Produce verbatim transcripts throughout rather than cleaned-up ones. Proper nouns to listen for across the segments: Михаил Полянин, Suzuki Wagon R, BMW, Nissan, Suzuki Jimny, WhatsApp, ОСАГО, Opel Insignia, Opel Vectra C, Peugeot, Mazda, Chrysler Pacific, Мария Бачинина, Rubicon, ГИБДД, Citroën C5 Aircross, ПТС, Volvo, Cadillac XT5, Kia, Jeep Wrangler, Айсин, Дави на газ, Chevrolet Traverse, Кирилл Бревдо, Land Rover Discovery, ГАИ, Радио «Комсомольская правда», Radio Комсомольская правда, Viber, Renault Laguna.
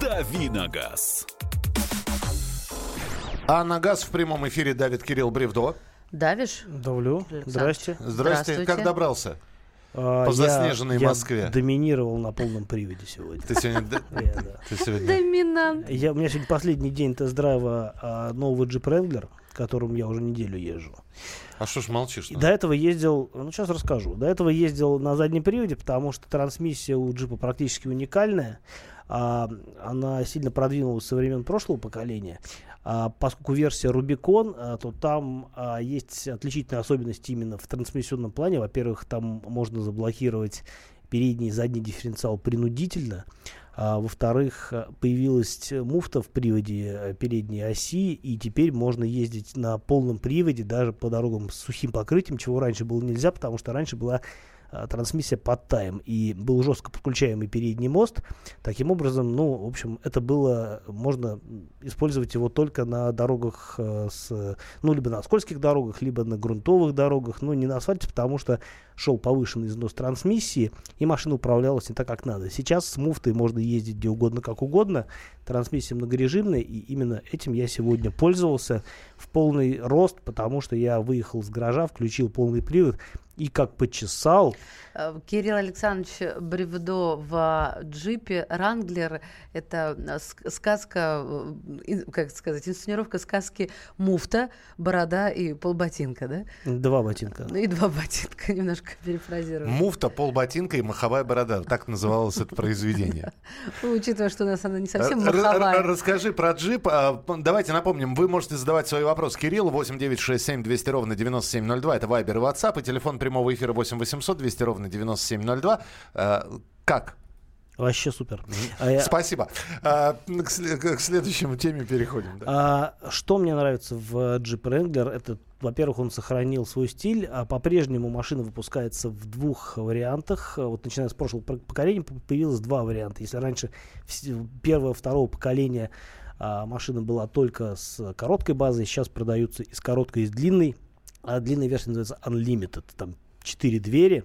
«Дави на газ». А на газ в прямом эфире давит Кирилл Бревдо. Давишь? Давлю. Здрасте. Здрасте. Как добрался? По я, заснеженной я Москве. Я доминировал на полном приводе сегодня. Ты сегодня... Доминант. У меня сегодня последний день тест-драйва нового Jeep Wrangler, которым я уже неделю езжу. А что ж молчишь? До этого ездил... Ну, сейчас расскажу. До этого ездил на заднем приводе, потому что трансмиссия у Jeep'а практически уникальная. Она сильно продвинулась со времен прошлого поколения. А, поскольку версия Rubicon, а, то там а, есть отличительная особенность именно в трансмиссионном плане. Во-первых, там можно заблокировать передний и задний дифференциал принудительно. А, во-вторых, появилась муфта в приводе передней оси, и теперь можно ездить на полном приводе даже по дорогам с сухим покрытием, чего раньше было нельзя, потому что раньше была а, трансмиссия под тайм, и был жестко подключаемый передний мост. Таким образом, ну, в общем, это было, можно использовать его только на дорогах, а, с, ну, либо на скользких дорогах, либо на грунтовых дорогах, но не на асфальте, потому что шел повышенный износ трансмиссии, и машина управлялась не так, как надо. Сейчас с муфтой можно ездить где угодно, как угодно. Трансмиссия многорежимная, и именно этим я сегодня пользовался в полный рост, потому что я выехал с гаража, включил полный привод и как почесал. Кирилл Александрович Бревдо в джипе Wrangler. Это сказка, как сказать, инсценировка сказки «Муфта», «Борода» и «Полботинка», да? Два ботинка. И два ботинка, немножко перефразировано. «Муфта», «Полботинка» и «Маховая борода». Так называлось это произведение. Учитывая, что у нас она не совсем маховая. Расскажи про джип. Давайте напомним, вы можете задавать свои вопросы Кириллу. восемь девятьсот шестьдесят семь двести ровно девяносто семь ноль два. Это Вайбер, WhatsApp и телефон прямого эфира восемь восемьсот двести ровно девяносто семь ноль два. А, как? Вообще супер. А я... Спасибо. А, к, к, к следующему теме переходим. Да. А, что мне нравится в Jeep Wrangler, это, во-первых, он сохранил свой стиль, а по-прежнему машина выпускается в двух вариантах. Вот начиная с прошлого поколения появилось два варианта. Если раньше первого, второго поколения а, машина была только с короткой базой, сейчас продаются и с короткой, и с длинной. А длинная версия называется Unlimited. Там четыре двери,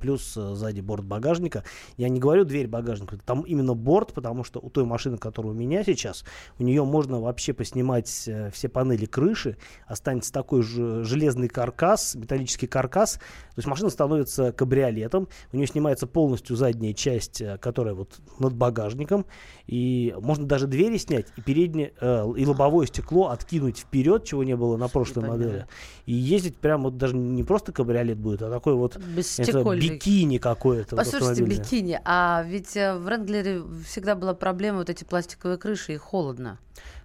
плюс э, сзади борт багажника. Я не говорю дверь багажника, там именно борт, потому что у той машины, которая у меня сейчас, у нее можно вообще поснимать э, все панели крыши, останется такой же железный каркас, металлический каркас. То есть машина становится кабриолетом, у нее снимается полностью задняя часть, которая вот над багажником, и можно даже двери снять и переднее, э, и лобовое стекло откинуть вперед, чего не было на прошлой модели. И ездить прям вот даже не просто кабриолет будет, а такой вот бикини какое-то. Послушайте, бикини, а ведь в Wrangler всегда была проблема вот эти пластиковые крыши и холодно.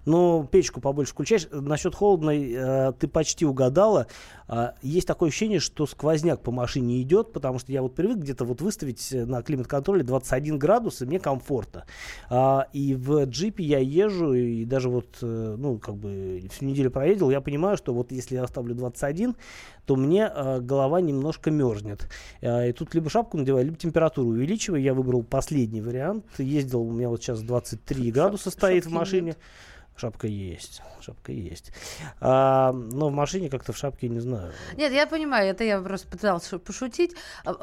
Ну, печку побольше включаешь. Насчет холодной э, ты почти угадала. Э, есть такое ощущение, что сквозняк по машине идет, потому что я вот привык где-то вот выставить на климат-контроле двадцать один градус, и мне комфортно. Э, и в джипе я езжу, и даже вот, э, ну, как бы всю неделю проездил, я понимаю, что вот если я оставлю двадцать один, то мне э, голова немножко мерзнет. Э, и тут либо шапку надеваю, либо температуру увеличиваю. Я выбрал последний вариант. Ездил, у меня вот сейчас двадцать три градуса стоит в машине. Шапка есть, шапка есть. А, но в машине как-то в шапке не знаю. Нет, я понимаю, это я просто пыталась пошутить.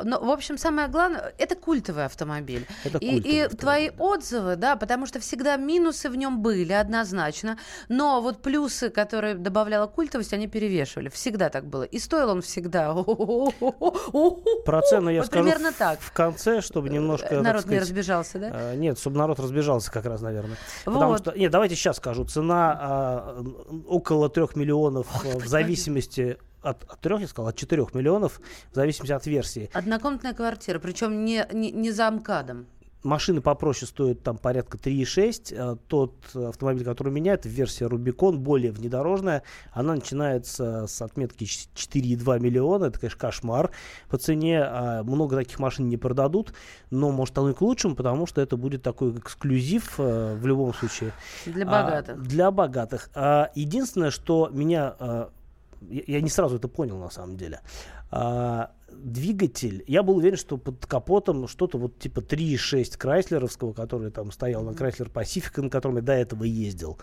Но, в общем, самое главное, это культовый автомобиль. Это и культовый и автомобиль, твои да. отзывы, да, потому что всегда минусы в нем были, однозначно. Но вот плюсы, которые добавляла культовость, они перевешивали. Всегда так было. И стоил он всегда. Про цену я вот скажу примерно в, так. в конце, чтобы немножко... Народ сказать, не разбежался, да? Нет, чтобы народ разбежался как раз, наверное. Вот. Потому что... Нет, давайте сейчас скажу. Цена а, около трех миллионов Ой, в зависимости от, от трех, я сказал, от четырех миллионов, в зависимости от версии. Однокомнатная квартира, причем не, не, не за МКАДом. Машины попроще стоят там порядка три и шесть. Тот автомобиль, который у меня, это версия Rubicon, более внедорожная. Она начинается с отметки четыре и два миллиона. Это, конечно, кошмар по цене. Много таких машин не продадут. Но, может, оно и к лучшему, потому что это будет такой эксклюзив в любом случае. Для богатых. А, для богатых. А, единственное, что меня... Я не сразу это понял, на самом деле. А, двигатель, я был уверен, что под капотом что-то вот типа три и шесть крайслеровского, который там стоял на Chrysler Pacific, на котором я до этого ездил,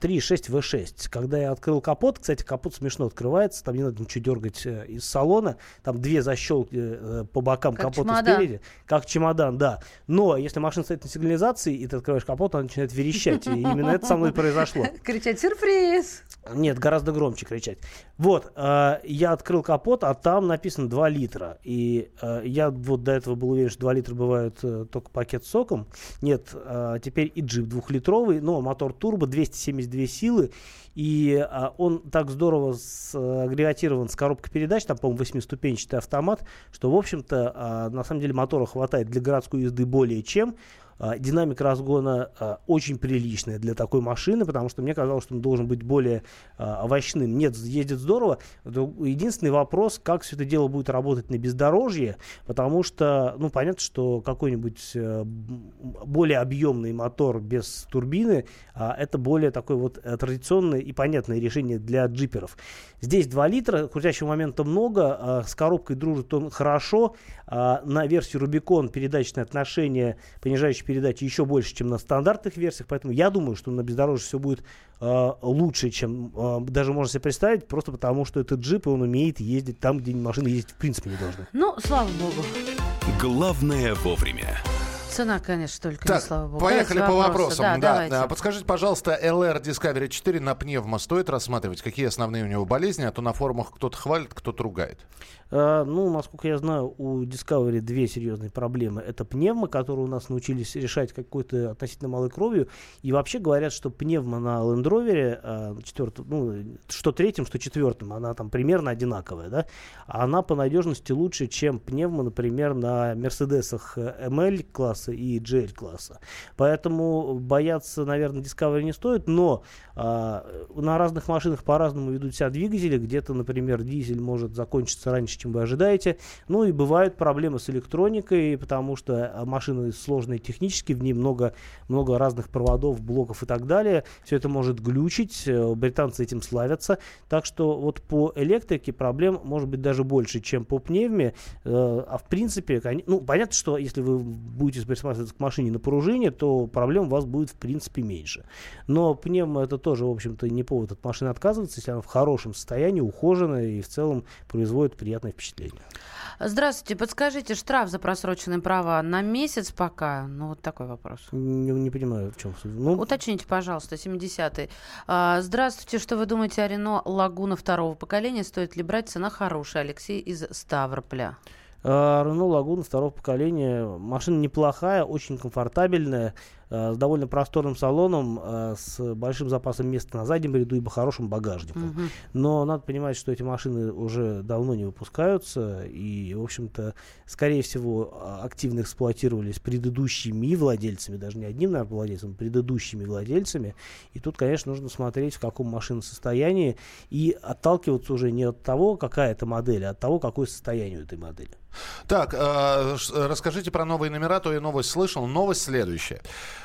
три и шесть ви шесть. Когда я открыл капот, кстати, капот смешно открывается, там не надо ничего дергать из салона, там две защелки по бокам как капота чемодан. Спереди, как чемодан, да. Но если машина стоит на сигнализации, и ты открываешь капот, она начинает верещать, и именно это со мной произошло. Кричать «сюрприз!» Нет, гораздо громче кричать. Вот, я открыл капот, а там написано два литра. И э, я вот до этого был уверен, что два литра бывают э, только пакет с соком. Нет, э, теперь и джип двухлитровый, но мотор турбо, двести семьдесят две силы. И э, он так здорово агрегатирован с коробкой передач, там, по-моему, восьмиступенчатый автомат, что, в общем-то, э, на самом деле мотора хватает для городской езды более чем. Динамика разгона а, очень приличная для такой машины, потому что мне казалось, что он должен быть более а, овощным. Нет, ездит здорово. Единственный вопрос, как все это дело будет работать на бездорожье, потому что, ну, понятно, что какой-нибудь а, более объемный мотор без турбины, а, это более такое вот традиционное и понятное решение для джиперов. Здесь два литра, крутящего момента много, а, с коробкой дружит он хорошо, а, на версии Rubicon передачное отношение, понижающее передачи еще больше, чем на стандартных версиях, поэтому я думаю, что на бездорожье все будет э, лучше, чем э, даже можно себе представить, просто потому, что этот джип, и он умеет ездить там, где машины ездить в принципе не должны. Ну, слава богу. Главное вовремя. Цена, конечно, только так, не слава богу. Поехали по вопросам. Да, да. Да. Подскажите, пожалуйста, эл эр Discovery четыре на пневмо стоит рассматривать? Какие основные у него болезни? А то на форумах кто-то хвалит, кто-то ругает. А, ну, насколько я знаю, у Discovery две серьезные проблемы. Это пневмо, которую у нас научились решать какой-то относительно малой кровью. И вообще говорят, что пневмо на Land Rover четвертом, ну, что третьем, что четвертом, она там примерно одинаковая. Да? Она по надежности лучше, чем пневмо, например, на Mercedes эм эл класса и джи эл класса. Поэтому бояться, наверное, Discovery не стоит, но э, на разных машинах по-разному ведут себя двигатели. Где-то, например, дизель может закончиться раньше, чем вы ожидаете. Ну и бывают проблемы с электроникой, потому что машины сложные технически, в ней много, много разных проводов, блоков и так далее. Все это может глючить, британцы этим славятся. Так что вот по электрике проблем может быть даже больше, чем по пневме. Э, а в принципе, кон... ну, понятно, что если вы будете присматриваться к машине на пружине, то проблем у вас будет в принципе меньше. Но пневмо это тоже, в общем-то, не повод от машины отказываться, если она в хорошем состоянии, ухоженная и в целом производит приятное впечатление. Здравствуйте, подскажите, штраф за просроченные права на месяц пока? Ну, вот такой вопрос. Не, не понимаю, в чем суть. Ну... Уточните, пожалуйста, семидесятый. А, здравствуйте, что вы думаете о Renault Laguna второго поколения? Стоит ли брать? Цена хорошая. Алексей из Ставрополя. Renault Laguna второго поколения. Машина неплохая, очень комфортабельная, с довольно просторным салоном, с большим запасом места на заднем ряду и хорошим багажником. Угу. Но надо понимать, что эти машины уже давно не выпускаются и, в общем-то, скорее всего, активно эксплуатировались предыдущими владельцами, даже не одним, наверное, владельцем, предыдущими владельцами. И тут, конечно, нужно смотреть, в каком машина состоянии, и отталкиваться уже не от того, какая это модель, а от того, какое состояние у этой модели. Так, э, расскажите про новые номера, то я новость слышал. Новость следующая.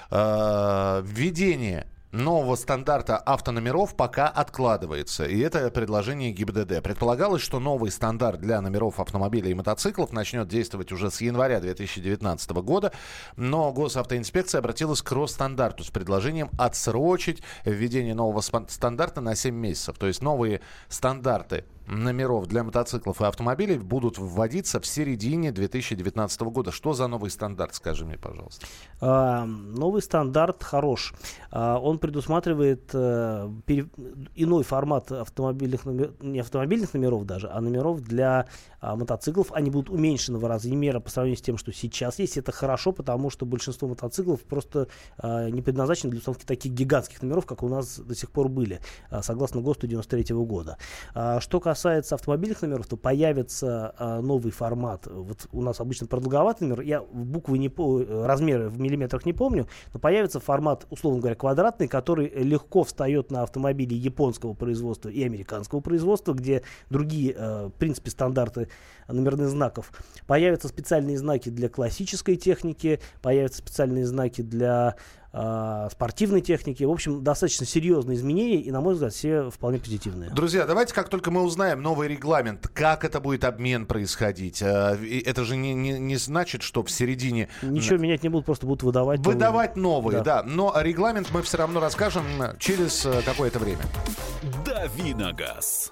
Э, введение нового стандарта автономеров пока откладывается. И это предложение ГИБДД. Предполагалось, что новый стандарт для номеров автомобилей и мотоциклов начнет действовать уже с января две тысячи девятнадцатого года. Но госавтоинспекция обратилась к Росстандарту с предложением отсрочить введение нового стандарта на семь месяцев. То есть новые стандарты номеров для мотоциклов и автомобилей будут вводиться в середине две тысячи девятнадцатого года. Что за новый стандарт, скажи мне, пожалуйста. А, новый стандарт хорош. А, он предусматривает а, пере... иной формат автомобильных номер... не автомобильных номеров даже, а номеров для а, мотоциклов. Они будут уменьшенного размера по сравнению с тем, что сейчас есть. Это хорошо, потому что большинство мотоциклов просто а, не предназначены для установки таких гигантских номеров, как у нас до сих пор были, а, согласно ГОСТу девяносто третьего года. А, что касается касается автомобильных номеров, то появится а, новый формат. Вот у нас обычно продолговатый номер, я буквы не по, размеры в миллиметрах не помню, но появится формат, условно говоря, квадратный, который легко встает на автомобили японского производства и американского производства, где другие, а, в принципе, стандарты номерных знаков. Появятся специальные знаки для классической техники, появятся специальные знаки для э, спортивной техники. В общем, достаточно серьезные изменения, и, на мой взгляд, все вполне позитивные. Друзья, давайте, как только мы узнаем новый регламент, как это будет обмен происходить, это же не, не, не значит, что в середине... Ничего менять не будут, просто будут выдавать... Выдавать новые, новые да. да. Но регламент мы все равно расскажем через какое-то время. Дави на газ.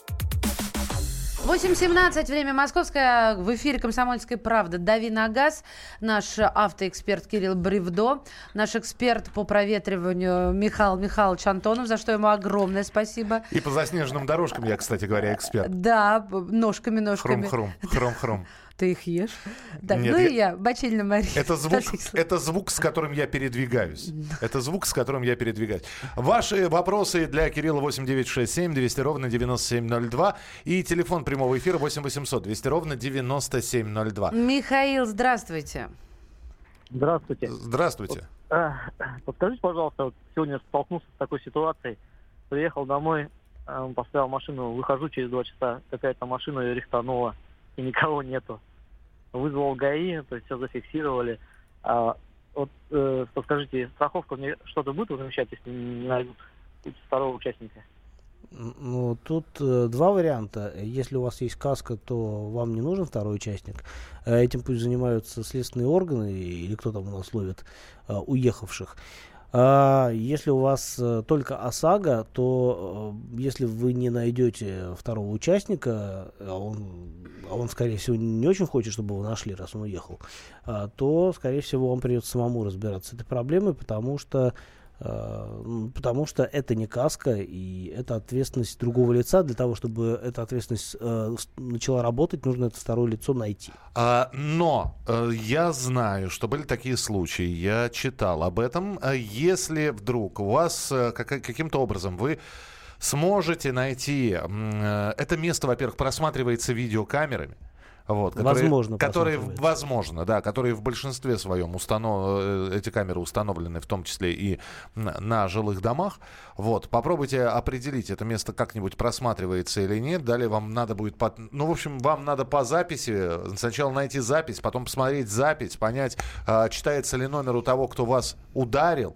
восемь семнадцать, время московское, в эфире «Комсомольская правда». «Дави на газ», наш автоэксперт Кирилл Бревдо, наш эксперт по проветриванию Михаил Михайлович Антонов, за что ему огромное спасибо. И по заснеженным дорожкам я, кстати говоря, эксперт. Да, ножками-ножками. Хром-хром, хром-хром. Ты их ешь. Так, Нет, ну я... и я, бачильна Мария. Это звук, это звук, с которым я передвигаюсь. Это звук, с которым я передвигаюсь. Ваши вопросы для Кирилла восемь девятьсот шестьдесят семь двести ровно девяносто семь ноль два и телефон прямого эфира восемь восемьсот двести ровно девяносто семь ноль два. Михаил, здравствуйте. Здравствуйте. Здравствуйте. Подскажите, пожалуйста, вот сегодня столкнулся с такой ситуацией. Приехал домой, поставил машину, выхожу через два часа, какая-то машина ее рихтанула, и никого нету. Вызвал ГАИ, то есть все зафиксировали. А, вот э, подскажите, страховка мне что-то будет возмещать, если не найдут второго участника? Ну, тут э, два варианта. Если у вас есть каска, то вам не нужен второй участник. Этим пусть занимаются следственные органы или кто там у нас ловит э, уехавших. А если у вас только ОСАГО, то если вы не найдете второго участника, а он, он, скорее всего, не очень хочет, чтобы его нашли, раз он уехал, то, скорее всего, вам придется самому разбираться с этой проблемой, потому что, потому что это не каска, и это ответственность другого лица. Для того, чтобы эта ответственность начала работать, нужно это второе лицо найти. Но я знаю, что были такие случаи, я читал об этом. Если вдруг у вас каким-то образом вы сможете найти... Это место, во-первых, просматривается видеокамерами. Вот, которые, возможно, которые, возможно, да, которые в большинстве своем установ... эти камеры установлены, в том числе и на, на жилых домах. Вот, попробуйте определить, это место как-нибудь просматривается или нет. Далее вам надо будет, по... ну, в общем, вам надо по записи сначала найти запись, потом посмотреть запись, понять, читается ли номер у того, кто вас ударил.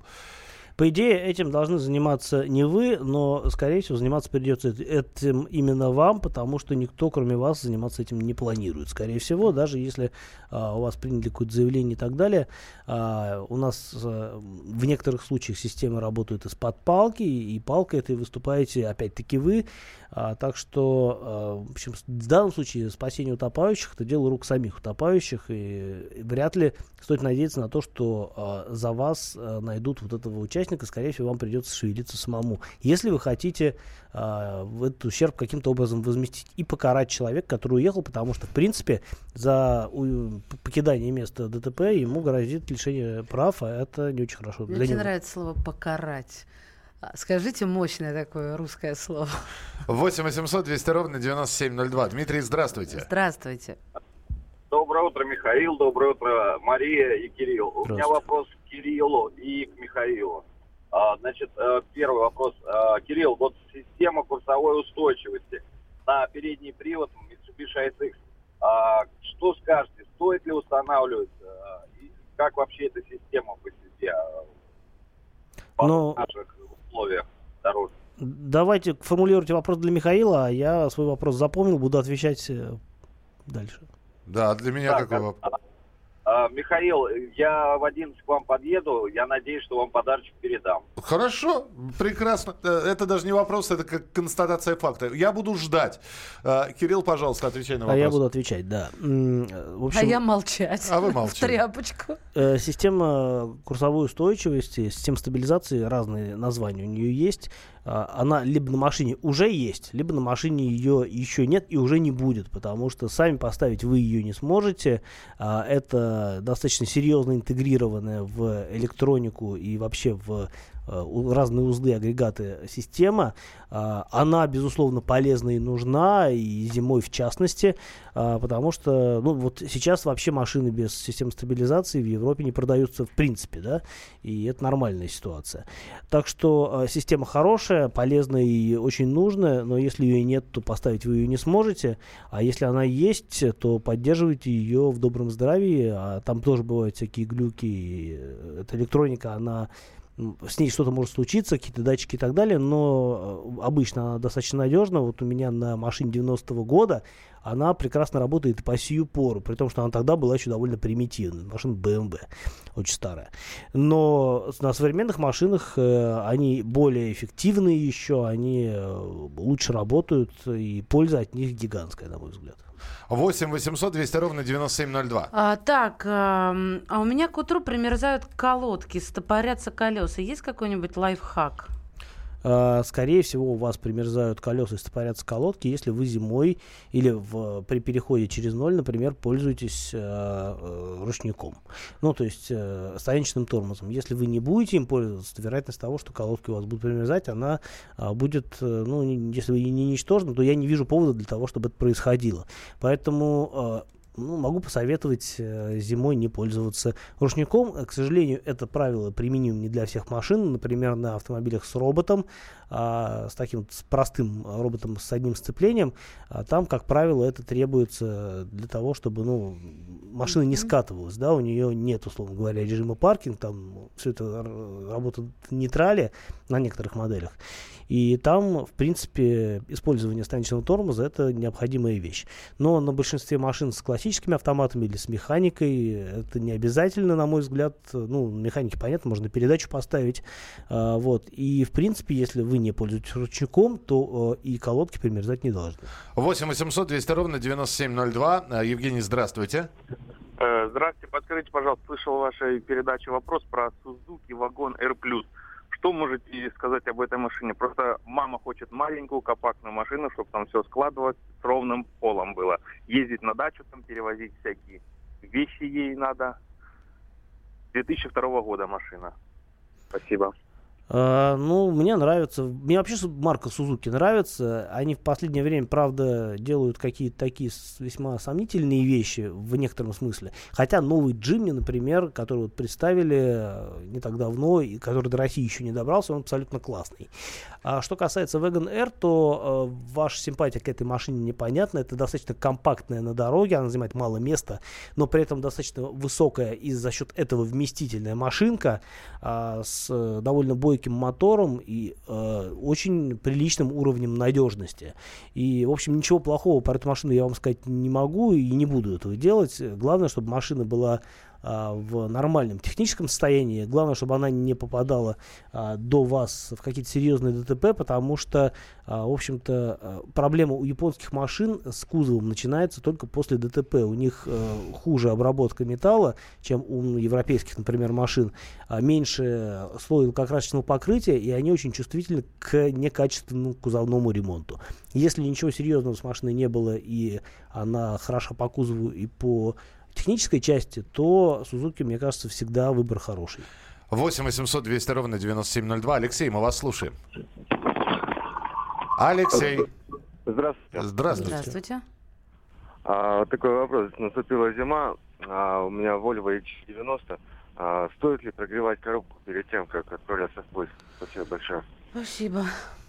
По идее, этим должны заниматься не вы, но, скорее всего, заниматься придется этим именно вам, потому что никто, кроме вас, заниматься этим не планирует. Скорее всего, даже если а, у вас приняли какое-то заявление и так далее, а, у нас а, в некоторых случаях системы работают из-под палки, и палкой этой выступаете опять-таки вы. А, так что, а, в общем, в данном случае спасение утопающих – это дело рук самих утопающих, и, и вряд ли стоит надеяться на то, что а, за вас а, найдут вот этого участника. Скорее всего, вам придется шевелиться самому, если вы хотите э, этот ущерб каким-то образом возместить и покарать человека, который уехал, потому что, в принципе, за у, покидание места ДТП ему грозит лишение прав, а это не очень хорошо для него. Мне нравится слово «покарать». Скажите мощное такое русское слово. восемь восемьсот двести ровно девяносто семь ноль два. Дмитрий, здравствуйте. Здравствуйте. Доброе утро, Михаил. Доброе утро, Мария и Кирилл. У меня вопрос к Кириллу и к Михаилу. Значит, первый вопрос. Кирилл, вот система курсовой устойчивости на передний привод Mitsubishi икс. Что скажете, стоит ли устанавливать? И как вообще эта система по себе в Но... наших условиях дорожных? Давайте формулируйте вопрос для Михаила, а я свой вопрос запомнил, буду отвечать дальше. Да, для меня так, какой вопрос? Михаил, я в одиннадцать к вам подъеду. Я надеюсь, что вам подарочек передам. Хорошо, прекрасно. Это даже не вопрос, это как констатация факта. Я буду ждать. Кирилл, пожалуйста, отвечай на вопрос. А я буду отвечать, да. В общем, а я молчать. А вы молчите. В тряпочку. Система курсовой устойчивости, система стабилизации, разные названия у нее есть. Она либо на машине уже есть, либо на машине ее еще нет и уже не будет, потому что сами поставить вы ее не сможете. Это достаточно серьезно интегрировано в электронику и вообще в разные узлы, агрегаты, система. Она, безусловно, полезна и нужна, и зимой в частности, потому что ну, вот сейчас вообще машины без систем стабилизации в Европе не продаются в принципе, да, и это нормальная ситуация. Так что система хорошая, полезная и очень нужная, но если ее нет, то поставить вы ее не сможете, а если она есть, то поддерживайте ее в добром здравии, а там тоже бывают всякие глюки, эта электроника, она... С ней что-то может случиться, какие-то датчики и так далее, но обычно она достаточно надежна. Вот у меня на машине девяностого года она прекрасно работает и по сию пору, при том, что она тогда была еще довольно примитивной. Машина бэ эм вэ, очень старая. Но на современных машинах э, они более эффективные еще, они лучше работают, и польза от них гигантская, на мой взгляд. восемь восемьсот двести ровно девяносто семь ноль два. А, так, э, а у меня к утру примерзают колодки, стопорятся колеса. Есть какой-нибудь лайфхак? А, скорее всего, у вас примерзают колеса и стопорятся колодки, если вы зимой или в, при переходе через ноль, например, пользуетесь э, ручником. Ну, то есть э, стояночным тормозом. Если вы не будете им пользоваться, то вероятность того, что колодки у вас будут примерзать, она э, будет, э, ну, если вы не ничтожны, то я не вижу повода для того, чтобы это происходило. Поэтому... Э, Ну, могу посоветовать э, зимой не пользоваться ручником. К сожалению, это правило применимо не для всех машин. Например, на автомобилях с роботом, э, с таким с простым роботом с одним сцеплением, э, там, как правило, это требуется для того, чтобы ну, машина не скатывалась. Да? У нее нет, условно говоря, режима паркинг. Там все это работает в нейтрале на некоторых моделях. И там, в принципе, использование станичного тормоза – это необходимая вещь. Но на большинстве машин с классическими автоматами или с механикой это не обязательно, на мой взгляд. Ну, механики, понятно, можно передачу поставить. А, вот. И, в принципе, если вы не пользуетесь ручником, то а, и колодки примерзать не должны. восемь восемьсот двести ровно девяносто семь ноль два. Евгений, здравствуйте. Здравствуйте. Подскажите, пожалуйста, слышал в вашей передаче вопрос про Suzuki Wagon R+. Что можете сказать об этой машине? Просто мама хочет маленькую компактную машину, чтобы там все складывалось, с ровным полом было. Ездить на дачу, там перевозить всякие вещи ей надо. две тысячи второго года машина. Спасибо. Uh, ну, мне нравится. Мне вообще марка Suzuki нравится. Они в последнее время, правда, делают какие-то такие весьма сомнительные вещи в некотором смысле. Хотя новый Jimny, например, который вот представили не так давно и который до России еще не добрался, он абсолютно классный. А что касается Wagon R, то э, ваша симпатия к этой машине непонятна. Это достаточно компактная на дороге, она занимает мало места, но при этом достаточно высокая и за счет этого вместительная машинка э, с довольно бойкой мотором и э, очень приличным уровнем надежности. И, в общем, ничего плохого про эту машину я вам сказать не могу и не буду этого делать. Главное, чтобы машина была э, в нормальном техническом состоянии. Главное, чтобы она не попадала э, до вас в какие-то серьезные ДТП, потому что, э, в общем-то, э, проблема у японских машин с кузовом начинается только после ДТП. У них э, хуже обработка металла, чем у европейских, например, машин. Э, меньше слоя лакокрасочного покрытия, и они очень чувствительны к некачественному кузовному ремонту. Если ничего серьезного с машиной не было, и она хороша по кузову и по технической части, то Suzuki, мне кажется, всегда выбор хороший. восемь восемьсот двести ровно девяносто семь ноль два. Алексей, мы вас слушаем. Алексей. Здравствуйте. Здравствуйте. Здравствуйте. А, такой вопрос. Наступила зима, а у меня Volvo икс девяносто. А стоит ли прогревать коробку перед тем, как отправляться в поиск? Спасибо большое. Спасибо.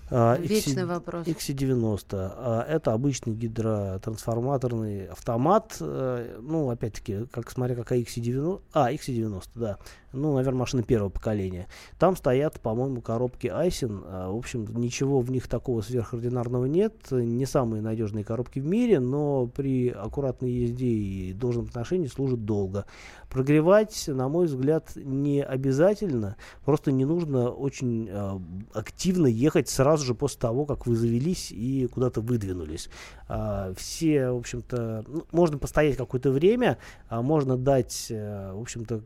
Uh, Вечный X- вопрос. икс девяносто. Uh, это обычный гидротрансформаторный автомат. Uh, ну, опять-таки, как смотря какая икс девяносто. А, икс девяносто, да. Ну, наверное, машины первого поколения. Там стоят, по-моему, коробки Айсин. Uh, в общем, ничего в них такого сверхординарного нет. Не самые надежные коробки в мире, но при аккуратной езде и должном отношении служат долго. Прогревать, на мой взгляд, не обязательно. Просто не нужно очень uh, активно ехать сразу же после того, как вы завелись и куда-то выдвинулись. А, все, в общем-то, ну, можно постоять какое-то время, а можно дать, в общем-то,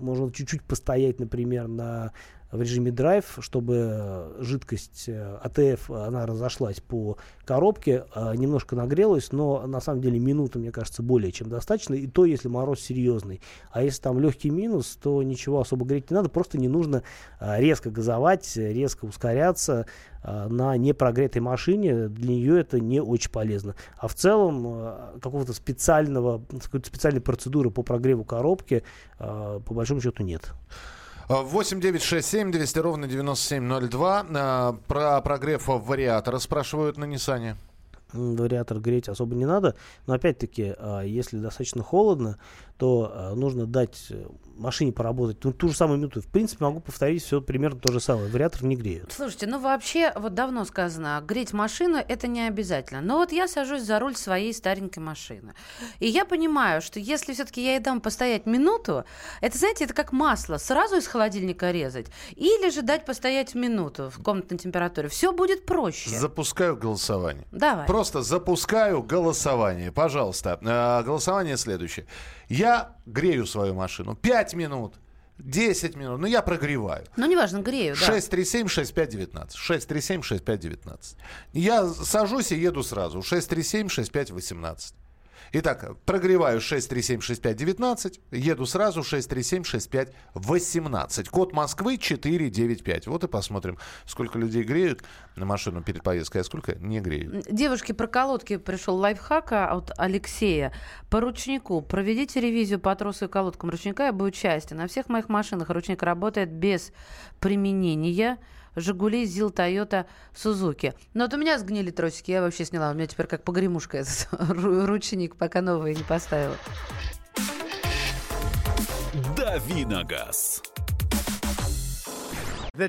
можно чуть-чуть постоять, например, на в режиме драйв, чтобы жидкость АТФ, она разошлась по коробке, немножко нагрелась, но на самом деле минуты, мне кажется, более чем достаточно, и то, если мороз серьезный. А если там легкий минус, то ничего особо греть не надо, просто не нужно резко газовать, резко ускоряться на непрогретой машине, для нее это не очень полезно. А в целом какого-то специального, какой-то специальной процедуры по прогреву коробки по большому счету нет. восемь девятьсот шестьдесят семь двести ровно девяносто семь ноль два. Про прогрев вариатора спрашивают на Ниссане. Вариатор греть особо не надо. Но опять-таки, если достаточно холодно, то нужно дать машине поработать. Ну, ту же самую минуту. В принципе, могу повторить все примерно то же самое. Вариатор не греют. Слушайте, ну вообще, вот давно сказано, греть машину – это не обязательно. Но вот я сажусь за руль своей старенькой машины. И я понимаю, что если все-таки я ей дам постоять минуту, это, знаете, это как масло. Сразу из холодильника резать. Или же дать постоять минуту в комнатной температуре. Все будет проще. Запускаю голосование. Давай. Просто Просто запускаю голосование. Пожалуйста. Э, голосование следующее. Я грею свою машину. пять минут, десять минут. Ну, я прогреваю. Ну, неважно, грею, да. шесть три семь шесть пять девятнадцать. шесть три семь шесть пять девятнадцать. Я сажусь и еду сразу. шесть три семь шесть пять восемнадцать. Итак, прогреваю шесть три семь шесть пять девятнадцать, еду сразу шесть три семь шесть пять восемнадцать. Код Москвы четыреста девяносто пять. Вот и посмотрим, сколько людей греют на машину перед поездкой, а сколько не греют. Девушки, про колодки пришел лайфхак от Алексея. По ручнику. Проведите ревизию по тросу и колодкам ручника, и будет счастье. На всех моих машинах ручник работает без применения «Жигули», «Зил», «Тойота», «Сузуки». Но вот у меня сгнили тросики, я вообще сняла. У меня теперь как погремушка этот ручник, пока новые не поставила. Дави на газ. The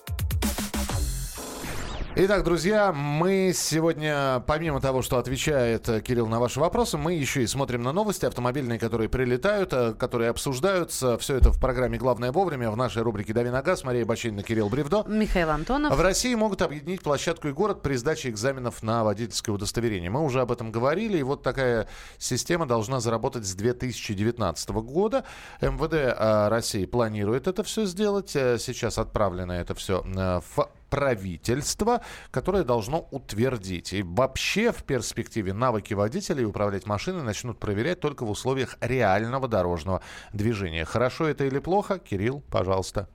Итак, друзья, мы сегодня, помимо того, что отвечает Кирилл на ваши вопросы, мы еще и смотрим на новости автомобильные, которые прилетают, которые обсуждаются. Все это в программе «Главное вовремя» в нашей рубрике «Дави на газ». Мария Бачинина, Кирилл Бревдо. Михаил Антонов. В России могут объединить площадку и город при сдаче экзаменов на водительское удостоверение. Мы уже об этом говорили, и вот такая система должна заработать с две тысячи девятнадцатого года. МВД России планирует это все сделать. Сейчас отправлено это все в правительство, которое должно утвердить. И вообще в перспективе навыки водителей управлять машиной начнут проверять только в условиях реального дорожного движения. Хорошо это или плохо? Кирилл, пожалуйста.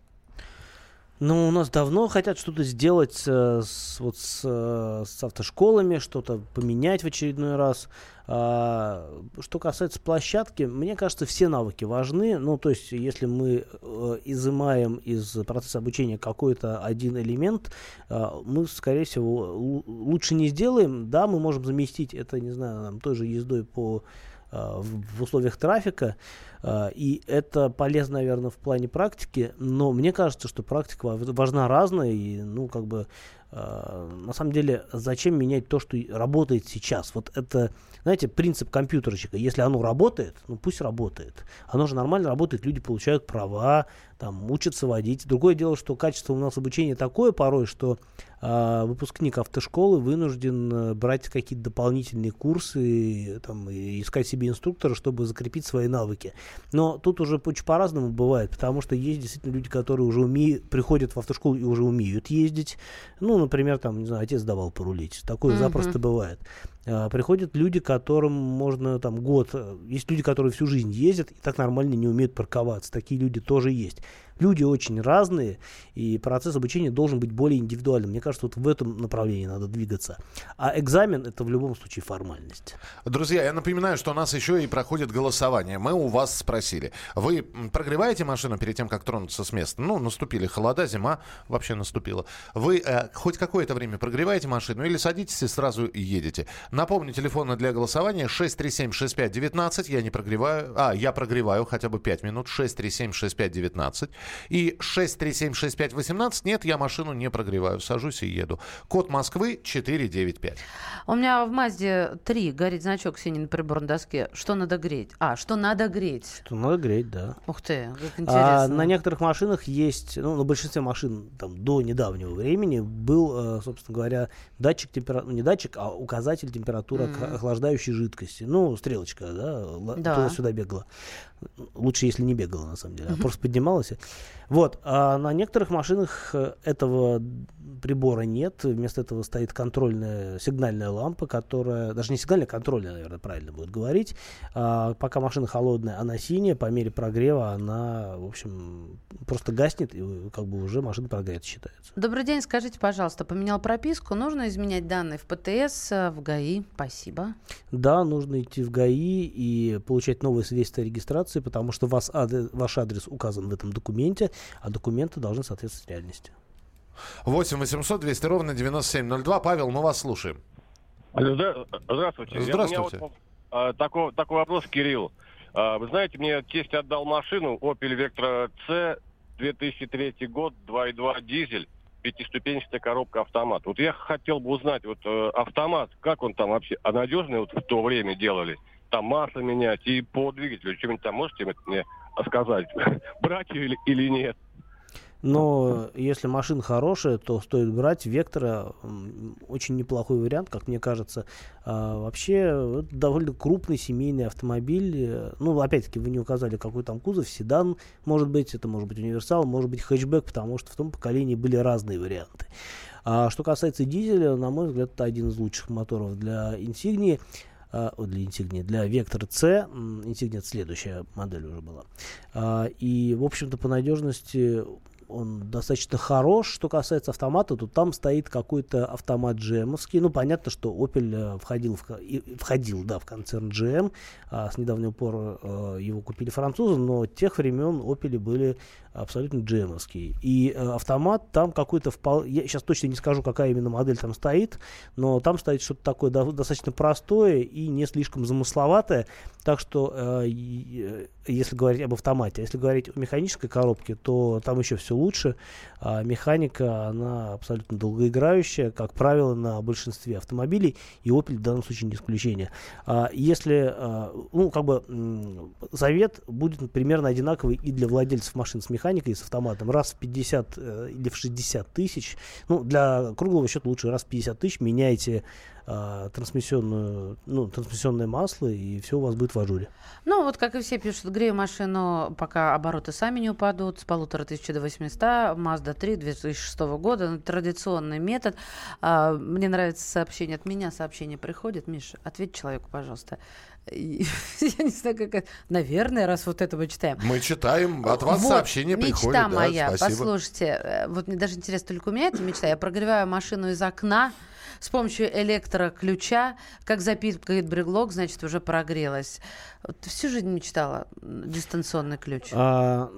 Ну, у нас давно хотят что-то сделать э, с, вот с, э, с автошколами, что-то поменять в очередной раз. А, что касается площадки, мне кажется, все навыки важны. Ну, то есть, если мы э, изымаем из процесса обучения какой-то один элемент, э, мы, скорее всего, л- лучше не сделаем. Да, мы можем заместить это, не знаю, там, той же ездой по... в условиях трафика, и это полезно, наверное, в плане практики, но мне кажется, что практика важна разная, и, ну, как бы, на самом деле, зачем менять то, что работает сейчас? Вот это, знаете, принцип компьютерщика. Если оно работает, ну, пусть работает. Оно же нормально работает, люди получают права, там, учатся водить. Другое дело, что качество у нас обучения такое порой, что э, выпускник автошколы вынужден брать какие-то дополнительные курсы и, там, и искать себе инструктора, чтобы закрепить свои навыки. Но тут уже очень по-разному бывает, потому что есть действительно люди, которые уже умеют, приходят в автошколу и уже умеют ездить. Ну, например, там, не знаю, отец давал порулить. Такое mm-hmm. запросто бывает. А, приходят люди, которым можно там год. Есть люди, которые всю жизнь ездят и так нормально не умеют парковаться. Такие люди тоже есть. Люди очень разные, и процесс обучения должен быть более индивидуальным. Мне кажется, вот в этом направлении надо двигаться. А экзамен – это в любом случае формальность. Друзья, я напоминаю, что у нас еще и проходит голосование. Мы у вас спросили. Вы прогреваете машину перед тем, как тронуться с места? Ну, наступили холода, зима вообще наступила. Вы э, хоть какое-то время прогреваете машину или садитесь и сразу едете? Напомню, телефоны для голосования шесть три семь шесть пять девятнадцать. Я не прогреваю. А, я прогреваю хотя бы пять минут. шесть три семь шесть пять девятнадцать. И шесть три семь шесть пять восемнадцать. Нет, я машину не прогреваю. Сажусь и еду. Код Москвы четыре девять пять. У меня в Мазде три горит значок синий на приборной доске. Что надо греть? А, что надо греть? Что надо греть, да. Ух ты, как интересно. А, на некоторых машинах есть, ну, на большинстве машин там, до недавнего времени был, собственно говоря, датчик температуры, не датчик, а указатель температуры mm. охлаждающей жидкости. Ну, стрелочка, да, да. туда-сюда бегала. Лучше, если не бегала, на самом деле, а просто поднималась. Вот. А на некоторых машинах этого прибора нет. Вместо этого стоит контрольная сигнальная лампа, которая... Даже не сигнальная, контрольная, наверное, правильно будет говорить. А, пока машина холодная, она синяя. По мере прогрева она, в общем, просто гаснет. И как бы уже машина прогрета считается. Добрый день. Скажите, пожалуйста, поменял прописку. Нужно изменять данные в ПТС, в ГАИ? Спасибо. Да, нужно идти в ГАИ и получать новое свидетельство о регистрации, потому что вас адрес, ваш адрес указан в этом документе, а документы должны соответствовать реальности. восемь восемьсот двести ровно девяносто семь ноль два. Павел, мы вас слушаем. Здравствуйте. Здравствуйте. Вот, а, такой, такой вопрос, Кирилл. А, вы знаете, мне тесть отдал машину Opel Vectra C две тысячи третий год, два и два дизель, пятиступенчатая коробка автомат. Вот я хотел бы узнать, вот автомат, как он там вообще, а надежный вот в то время делали? Там масло менять и по двигателю. Чем-нибудь там можете мне сказать, брать ее или, или нет? Но если машина хорошая, то стоит брать. Вектора очень неплохой вариант, как мне кажется. А, вообще довольно крупный семейный автомобиль. Ну, опять-таки, вы не указали, какой там кузов. Седан, может быть, это может быть универсал, может быть хэтчбэк, потому что в том поколении были разные варианты. А что касается дизеля, на мой взгляд, это один из лучших моторов для Insignia. Для Insignia, для Vector C. Insignia — это следующая модель уже была. И, в общем-то, по надежности он достаточно хорош. Что касается автомата, то там стоит какой-то автомат джи эм-овский. Ну, понятно, что Opel входил, в, входил да, в концерн джи эм. С недавнего пор его купили французы, но тех времен Opel были абсолютно джи эм-овские. И автомат там какой-то... Впол... Я сейчас точно не скажу, какая именно модель там стоит, но там стоит что-то такое достаточно простое и не слишком замысловатое. Так что, если говорить об автомате, если говорить о механической коробке, то там еще все лучше. А механика, она абсолютно долгоиграющая, как правило, на большинстве автомобилей, и Opel в данном случае не исключение. А если, ну, как бы, завет будет примерно одинаковый и для владельцев машин с механикой и с автоматом. Раз в пятьдесят или в шестьдесят тысяч, ну, для круглого счета лучше раз в пятьдесят тысяч меняйте а, трансмиссионную, ну, трансмиссионное масло, и все у вас будет в ажуре. Ну, вот, как и все пишут, грею машину, пока обороты сами не упадут, с полутора тысячи до восьмиста, Mazda три две тысячи шестого года, традиционный метод. А, мне нравится сообщение, от меня сообщение приходит. Миша, ответь человеку, пожалуйста. Я не знаю, как это. Наверное, раз вот это мы читаем. Мы читаем, от вас вот, сообщение мечта приходит. Мечта моя, да, послушайте. Вот мне даже интересно, только у меня эта мечта. Я прогреваю машину из окна с помощью электроключа. Как запикает брелок, значит, уже прогрелась. Всю жизнь мечтала дистанционный ключ. А,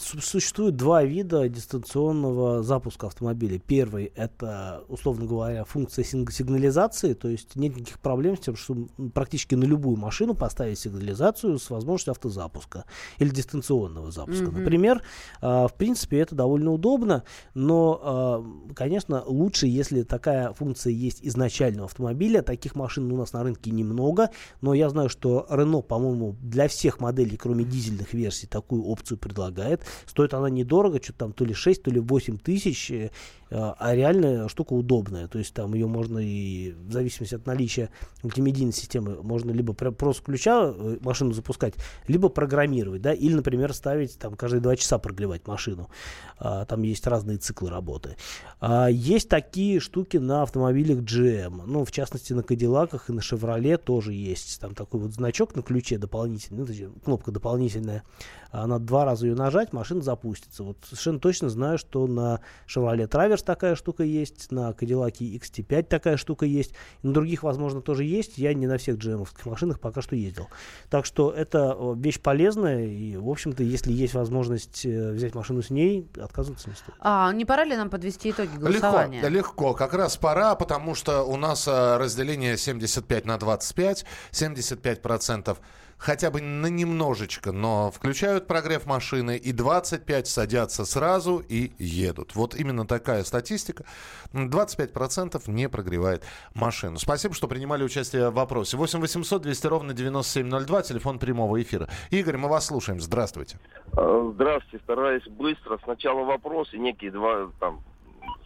существует два вида дистанционного запуска автомобиля. Первый — это, условно говоря, функция сигнализации. То есть нет никаких проблем с тем, что практически на любую машину поставить сигнализацию с возможностью автозапуска или дистанционного запуска, mm-hmm. например. Э, в принципе, это довольно удобно, но, э, конечно, лучше, если такая функция есть изначально у автомобиля. Таких машин у нас на рынке немного, но я знаю, что Renault, по-моему, для всех моделей, кроме дизельных версий, такую опцию предлагает. Стоит она недорого, что-то там то ли шесть, то ли восемь тысяч, э, а реально штука удобная. То есть там ее можно и, в зависимости от наличия мультимедийной системы, можно либо просто ключа машину запускать, либо программировать, да, или, например, ставить там каждые два часа прогревать машину. А, там есть разные циклы работы. А, есть такие штуки на автомобилях джи эм, ну, в частности, на Кадиллаках и на Chevrolet тоже есть. Там такой вот значок на ключе дополнительный, ну, точнее, кнопка дополнительная, а, надо два раза ее нажать, машина запустится. Вот совершенно точно знаю, что на Chevrolet Traverse такая штука есть, на Cadillac икс ти пять такая штука есть, на других, возможно, тоже есть. Я не на всех джи эм-овских машинах пока что ездил. Так что это вещь полезная, и, в общем-то, если есть возможность взять машину с ней, отказываться не стоит. А не пора ли нам подвести итоги голосования? Легко, легко, как раз пора, потому потому что у нас разделение семьдесят пять на двадцать пять. семьдесят пять процентов хотя бы на немножечко, но включают прогрев машины, и двадцать пять процентов садятся сразу и едут. Вот именно такая статистика. двадцать пять процентов не прогревает машину. Спасибо, что принимали участие в вопросе. восемь восемьсот двести ровно девяносто семь ноль два, телефон прямого эфира. Игорь, мы вас слушаем. Здравствуйте. Здравствуйте. Стараюсь быстро. Сначала вопрос и некие два там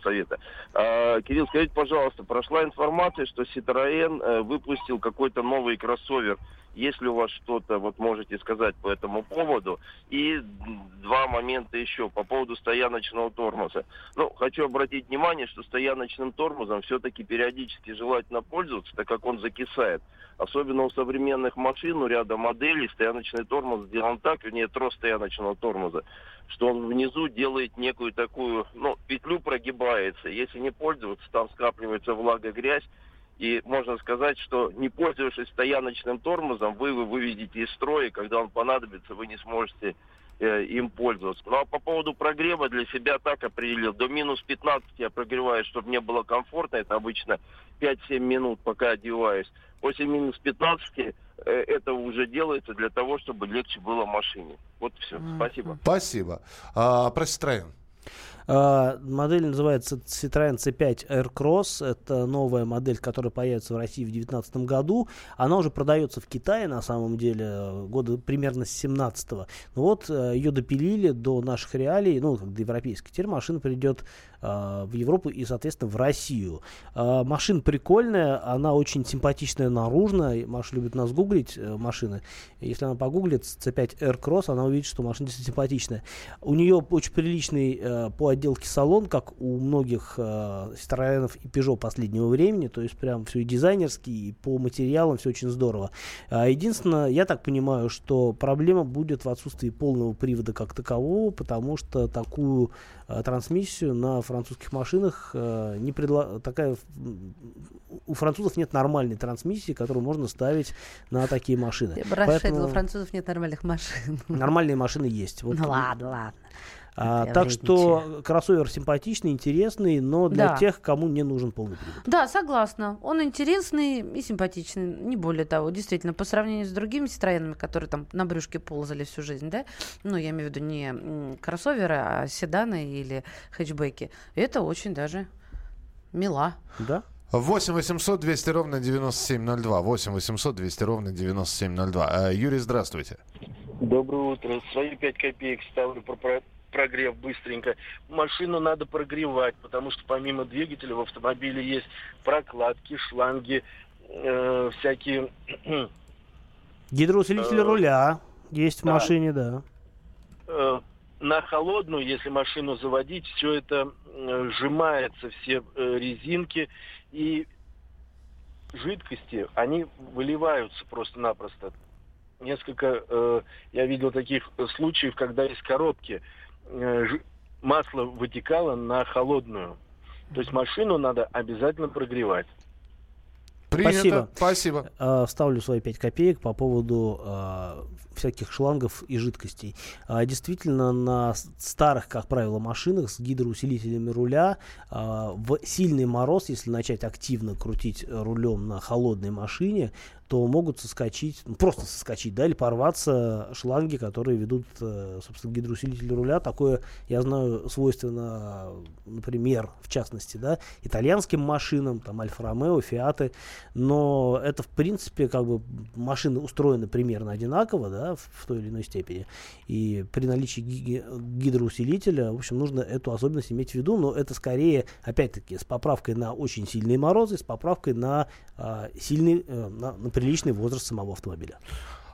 совета. А, Кирилл, скажите, пожалуйста, прошла информация, что Citroën выпустил какой-то новый кроссовер. Если у вас что-то, вот можете сказать по этому поводу. И два момента еще по поводу стояночного тормоза. Ну, хочу обратить внимание, что стояночным тормозом все-таки периодически желательно пользоваться, так как он закисает. Особенно у современных машин, у ряда моделей стояночный тормоз сделан так, вернее, трос стояночного тормоза, что он внизу делает некую такую, ну, петлю прогибается. Если не пользоваться, там скапливается влага, грязь. И можно сказать, что не пользовавшись стояночным тормозом, вы его выведете из строя, и когда он понадобится, вы не сможете э, им пользоваться. Ну а по поводу прогрева для себя так определил. До минус пятнадцати я прогреваю, чтобы мне было комфортно. Это обычно пять-семь минут, пока одеваюсь. После минус пятнадцати э, это уже делается для того, чтобы легче было машине. Вот все. Спасибо. Спасибо. А, про Citroën. Uh, модель называется Citroën си пять Aircross. Это новая модель, которая появится в России в две тысячи девятнадцатом году. Она уже продается в Китае, на самом деле, года примерно с семнадцатого. Ну вот, ее допилили до наших реалий, ну, как до европейской. Теперь машина придет uh, в Европу и, соответственно, в Россию. Uh, машина прикольная, она очень симпатичная наружно. Маша любит нас гуглить, uh, машины. Если она погуглит си пять Aircross, она увидит, что машина действительно симпатичная. У нее очень приличный uh, по отделки салон, как у многих э, Citroёнов и Peugeot последнего времени, то есть прям все и дизайнерски, и по материалам все очень здорово. А единственное, я так понимаю, что проблема будет в отсутствии полного привода как такового, потому что такую э, трансмиссию на французских машинах э, не предла... такая у французов нет нормальной трансмиссии, которую можно ставить на такие машины. Я бы расширила, у французов нет нормальных машин. Нормальные машины есть. Вот. Ну ладно, ладно. А, так вредничаю. Что кроссовер симпатичный, интересный, но для да. тех, кому не нужен полный привод. Да, согласна. Он интересный и симпатичный, не более того. Действительно, по сравнению с другими Citroёнами, которые там на брюшке ползали всю жизнь, да, ну, я имею в виду не кроссоверы, а седаны или хэтчбеки, это очень даже мило. Да. восемь восемьсот двести ровно девяносто семь ноль два. восемь восемьсот двести ровно девяносто семь ноль два. Юрий, здравствуйте. Доброе утро. Свои пять копеек ставлю про прогрев быстренько. Машину надо прогревать, потому что помимо двигателя в автомобиле есть прокладки, шланги, э, всякие... Гидроусилитель руля есть в да. машине, да. Э, на холодную, если машину заводить, все это э, сжимается, все э, резинки и жидкости, они выливаются просто-напросто. Несколько, э, я видел таких случаев, когда из коробки масло вытекало на холодную. То есть машину надо обязательно прогревать. Принято. Спасибо. Спасибо. Вставлю свои пять копеек по поводу э, всяких шлангов и жидкостей. Э, действительно, на старых, как правило, машинах с гидроусилителями руля э, в сильный мороз, если начать активно крутить рулем на холодной машине, то могут соскочить, ну, просто соскочить, да, или порваться шланги, которые ведут, собственно, гидроусилитель руля. Такое, я знаю, свойственно, например, в частности, да, итальянским машинам, там, Альфа-Ромео, Фиаты, но это, в принципе, как бы машины устроены примерно одинаково, да, в, в той или иной степени, и при наличии ги- гидроусилителя, в общем, нужно эту особенность иметь в виду, но это скорее, опять-таки, с поправкой на очень сильные морозы, с поправкой на э, сильный, э, на, например, приличный возраст самого автомобиля.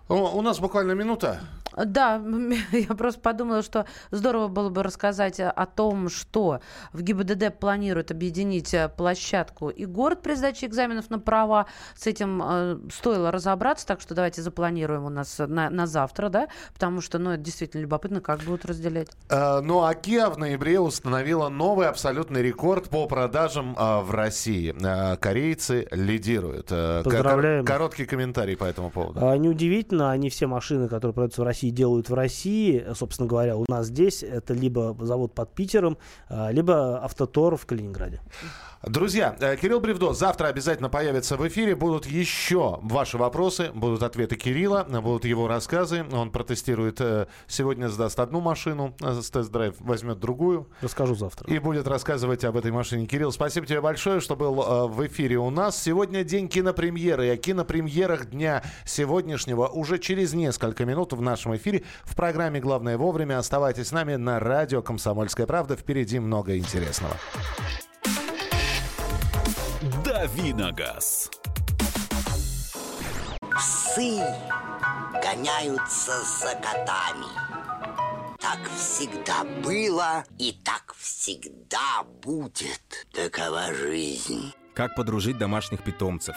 У нас буквально минута. Да, я просто подумала, что здорово было бы рассказать о том, что в ГИБДД планируют объединить площадку и город при сдаче экзаменов на права. С этим э, стоило разобраться, так что давайте запланируем у нас на, на завтра, да, потому что, ну, это действительно любопытно, как будут разделять. Э, ну, а Kia в ноябре установила новый абсолютный рекорд по продажам э, в России. Э, корейцы лидируют. Э, Поздравляем. Кор- короткий комментарий по этому поводу. А, неудивительно. действительно, они все машины, которые продаются в России, делают в России. Собственно говоря, у нас здесь это либо завод под Питером, либо Автотор в Калининграде. Друзья, Кирилл Бревдо завтра обязательно появится в эфире. Будут еще ваши вопросы, будут ответы Кирилла, будут его рассказы. Он протестирует. Сегодня сдаст одну машину с тест-драйв, возьмет другую. Расскажу завтра. И будет рассказывать об этой машине. Кирилл, спасибо тебе большое, что был в эфире у нас. Сегодня день кинопремьеры. И о кинопремьерах дня сегодняшнего уже через несколько минут в нашем эфире в программе «Главное вовремя». Оставайтесь с нами на радио «Комсомольская правда». Впереди много интересного. Дави на газ. Псы гоняются за котами. Так всегда было и так всегда будет. Такова жизнь. Как подружить домашних питомцев,